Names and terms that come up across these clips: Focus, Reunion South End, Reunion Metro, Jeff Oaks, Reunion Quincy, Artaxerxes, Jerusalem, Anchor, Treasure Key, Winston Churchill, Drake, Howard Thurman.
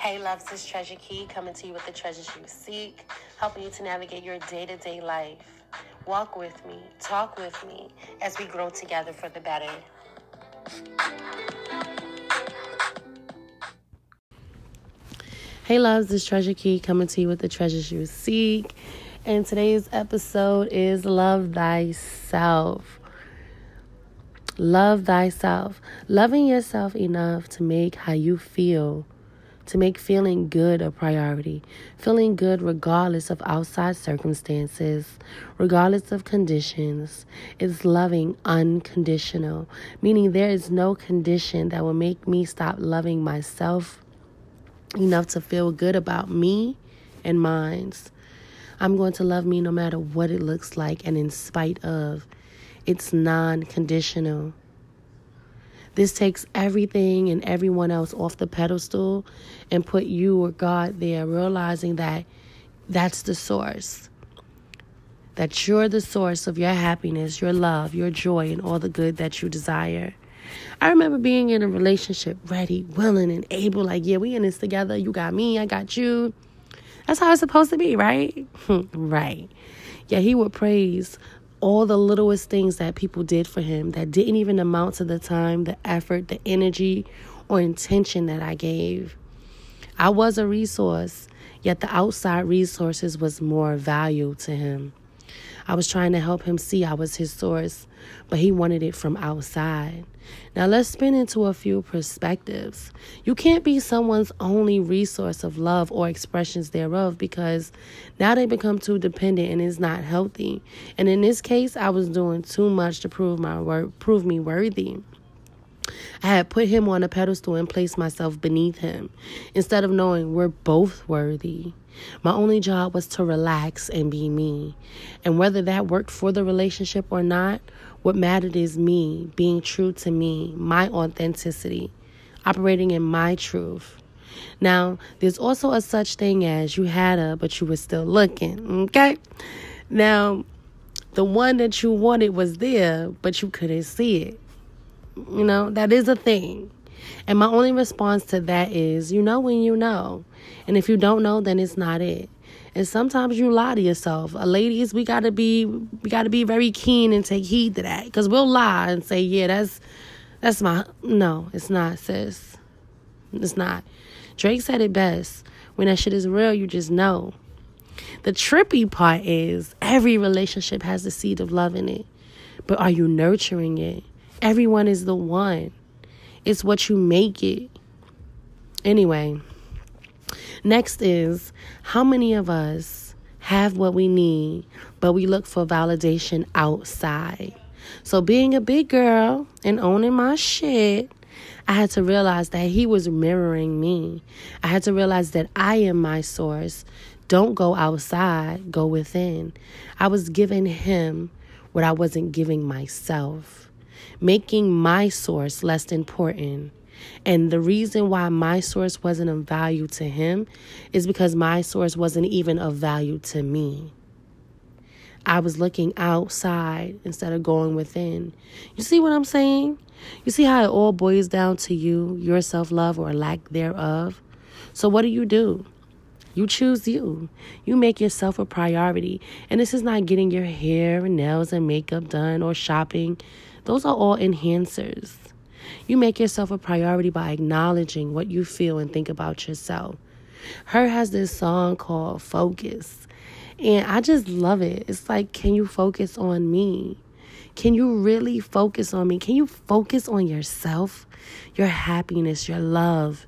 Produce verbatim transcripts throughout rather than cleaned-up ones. Hey loves, this Treasure Key coming to you with the treasures you seek, helping you to navigate your day-to-day life. Walk with me, talk with me, as we grow together for the better. Hey loves, this Treasure Key coming to you with the treasures you seek. And today's episode is Love Thyself. Love thyself. Loving yourself enough to make how you feel, to make feeling good a priority. Feeling good regardless of outside circumstances, regardless of conditions, is loving unconditional. Meaning there is no condition that will make me stop loving myself enough to feel good about me and mine. I'm going to love me no matter what it looks like and in spite of. It's non-conditional. This takes everything and everyone else off the pedestal and put you or God there, realizing that that's the source. That you're the source of your happiness, your love, your joy, and all the good that you desire. I remember being in a relationship ready, willing, and able. Like, yeah, we in this together. You got me. I got you. That's how it's supposed to be, right? Right. Yeah, he would praise all the littlest things that people did for him that didn't even amount to the time, the effort, the energy, or intention that I gave. I was a resource, yet the outside resources was more value to him. I was trying to help him see I was his source, but he wanted it from outside. Now let's spin into a few perspectives. You can't be someone's only resource of love or expressions thereof, because now they become too dependent and it's not healthy. And in this case, I was doing too much to prove my wor- prove me worthy. I had put him on a pedestal and placed myself beneath him instead of knowing we're both worthy. My only job was to relax and be me. And whether that worked for the relationship or not, what mattered is me, being true to me, my authenticity, operating in my truth. Now, there's also a such thing as you had a, but you were still looking, okay? Now, the one that you wanted was there, but you couldn't see it. You know, that is a thing. And my only response to that is, you know when you know. And if you don't know, then it's not it. And sometimes you lie to yourself. Uh, ladies, we gotta be we gotta be very keen and take heed to that. Because we'll lie and say, yeah, that's that's my... No, it's not, sis. It's not. Drake said it best. When that shit is real, you just know. The trippy part is every relationship has the seed of love in it. But are you nurturing it? Everyone is the one. It's what you make it. Anyway, next is how many of us have what we need, but we look for validation outside. So being a big girl and owning my shit, I had to realize that he was mirroring me. I had to realize that I am my source. Don't go outside, go within. I was giving him what I wasn't giving myself. Making my source less important. And the reason why my source wasn't of value to him is because my source wasn't even of value to me. I was looking outside instead of going within. You see what I'm saying? You see how it all boils down to you, your self-love or lack thereof? So what do you do? You choose you. You make yourself a priority. And this is not getting your hair and nails and makeup done or shopping. Those are all enhancers. You make yourself a priority by acknowledging what you feel and think about yourself. Her has this song called Focus. And I just love it. It's like, can you focus on me? Can you really focus on me? Can you focus on yourself, your happiness, your love?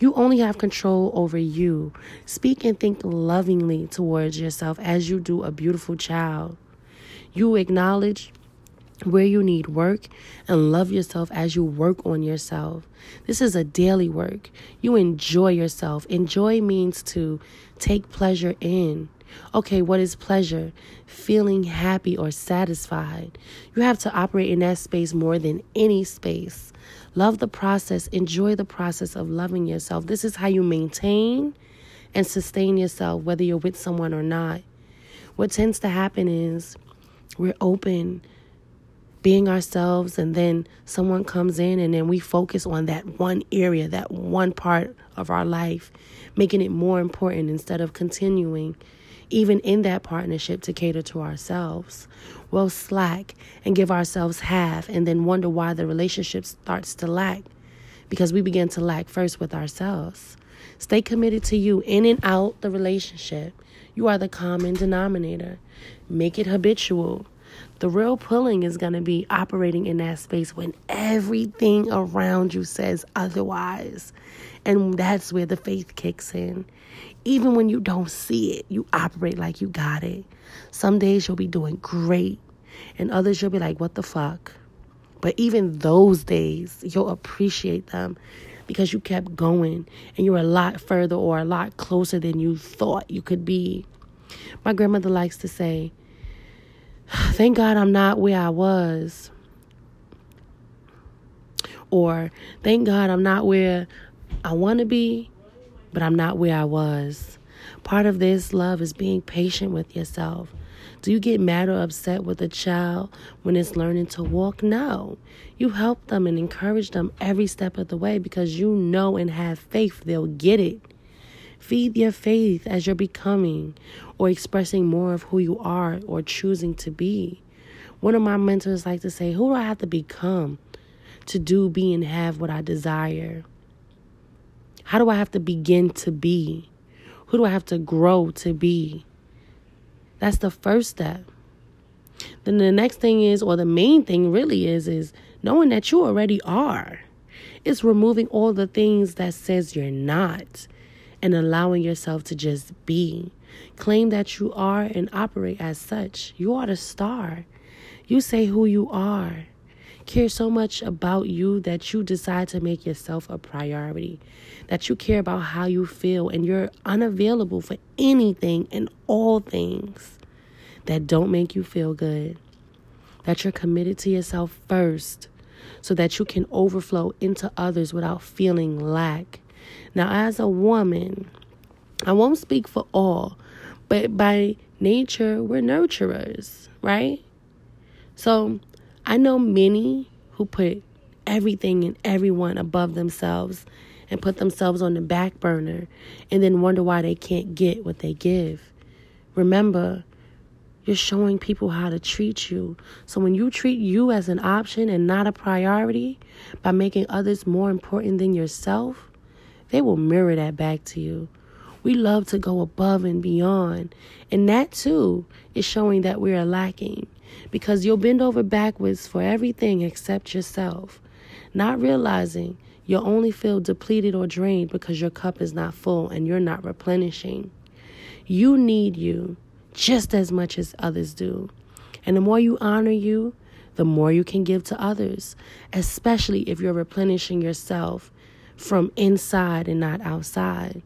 You only have control over you. Speak and think lovingly towards yourself as you do a beautiful child. You acknowledge where you need work and love yourself as you work on yourself. This is a daily work. You enjoy yourself. Enjoy means to take pleasure in. Okay, what is pleasure? Feeling happy or satisfied. You have to operate in that space more than any space. Love the process. Enjoy the process of loving yourself. This is how you maintain and sustain yourself, whether you're with someone or not. What tends to happen is we're open being ourselves, and then someone comes in and then we focus on that one area, that one part of our life, making it more important instead of continuing, even in that partnership, to cater to ourselves. We'll slack and give ourselves half and then wonder why the relationship starts to lack, because we begin to lack first with ourselves. Stay committed to you in and out the relationship. You are the common denominator. Make it habitual. The real pulling is going to be operating in that space when everything around you says otherwise. And that's where the faith kicks in. Even when you don't see it, you operate like you got it. Some days you'll be doing great, and others you'll be like, what the fuck? But even those days, you'll appreciate them because you kept going and you're a lot further or a lot closer than you thought you could be. My grandmother likes to say, thank God I'm not where I was. Or thank God I'm not where I want to be, but I'm not where I was. Part of this love is being patient with yourself. Do you get mad or upset with a child when it's learning to walk? No. You help them and encourage them every step of the way because you know and have faith they'll get it. Feed your faith as you're becoming or expressing more of who you are or choosing to be. One of my mentors like to say, who do I have to become to do, be, and have what I desire? How do I have to begin to be? Who do I have to grow to be? That's the first step. Then the next thing is, or the main thing really is, is knowing that you already are. It's removing all the things that says you're not, and allowing yourself to just be. Claim that you are and operate as such. You are the star. You say who you are. Care so much about you that you decide to make yourself a priority. That you care about how you feel, and you're unavailable for anything and all things that don't make you feel good. That you're committed to yourself first so that you can overflow into others without feeling lack. Now, as a woman, I won't speak for all, but by nature, we're nurturers, right? So I know many who put everything and everyone above themselves and put themselves on the back burner and then wonder why they can't get what they give. Remember, you're showing people how to treat you. So when you treat you as an option and not a priority by making others more important than yourself, they will mirror that back to you. We love to go above and beyond. And that, too, is showing that we are lacking. Because you'll bend over backwards for everything except yourself. Not realizing you'll only feel depleted or drained because your cup is not full and you're not replenishing. You need you just as much as others do. And the more you honor you, the more you can give to others. Especially if you're replenishing yourself from inside and not outside.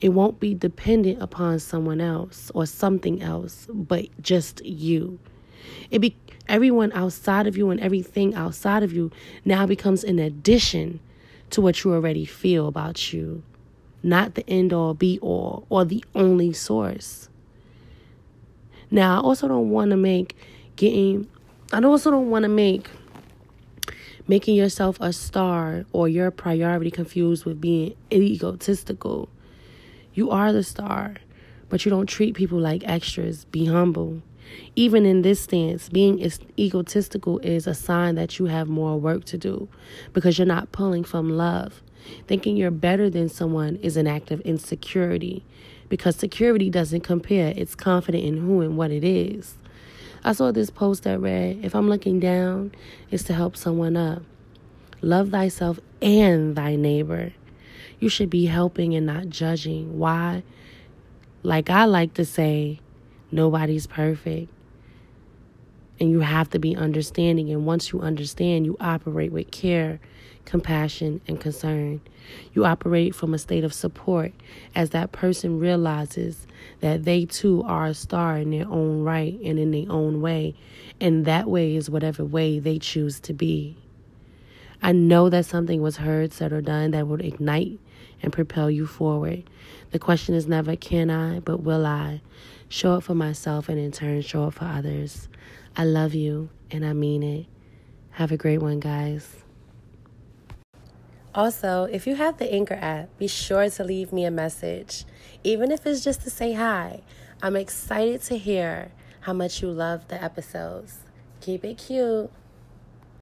It won't be dependent upon someone else or something else, but just you. It be everyone outside of you, and everything outside of you now becomes an addition to what you already feel about you, not the end all be all or the only source. Now, I also don't want to make getting I also don't want to make making yourself a star or your priority confused with being egotistical. You are the star, but you don't treat people like extras. Be humble. Even in this stance, being egotistical is a sign that you have more work to do because you're not pulling from love. Thinking you're better than someone is an act of insecurity because security doesn't compare. It's confident in who and what it is. I saw this post that read, if I'm looking down, it's to help someone up. Love thyself and thy neighbor. You should be helping and not judging. Why? Like I like to say, nobody's perfect. And you have to be understanding. And once you understand, you operate with care, compassion, and concern. You operate from a state of support as that person realizes that they too are a star in their own right and in their own way. And that way is whatever way they choose to be. I know that something was heard, said, or done that would ignite and propel you forward. The question is never can I, but will I show up for myself and in turn show up for others. I love you, and I mean it. Have a great one, guys. Also, if you have the Anchor app, be sure to leave me a message, even if it's just to say hi. I'm excited to hear how much you love the episodes. Keep it cute.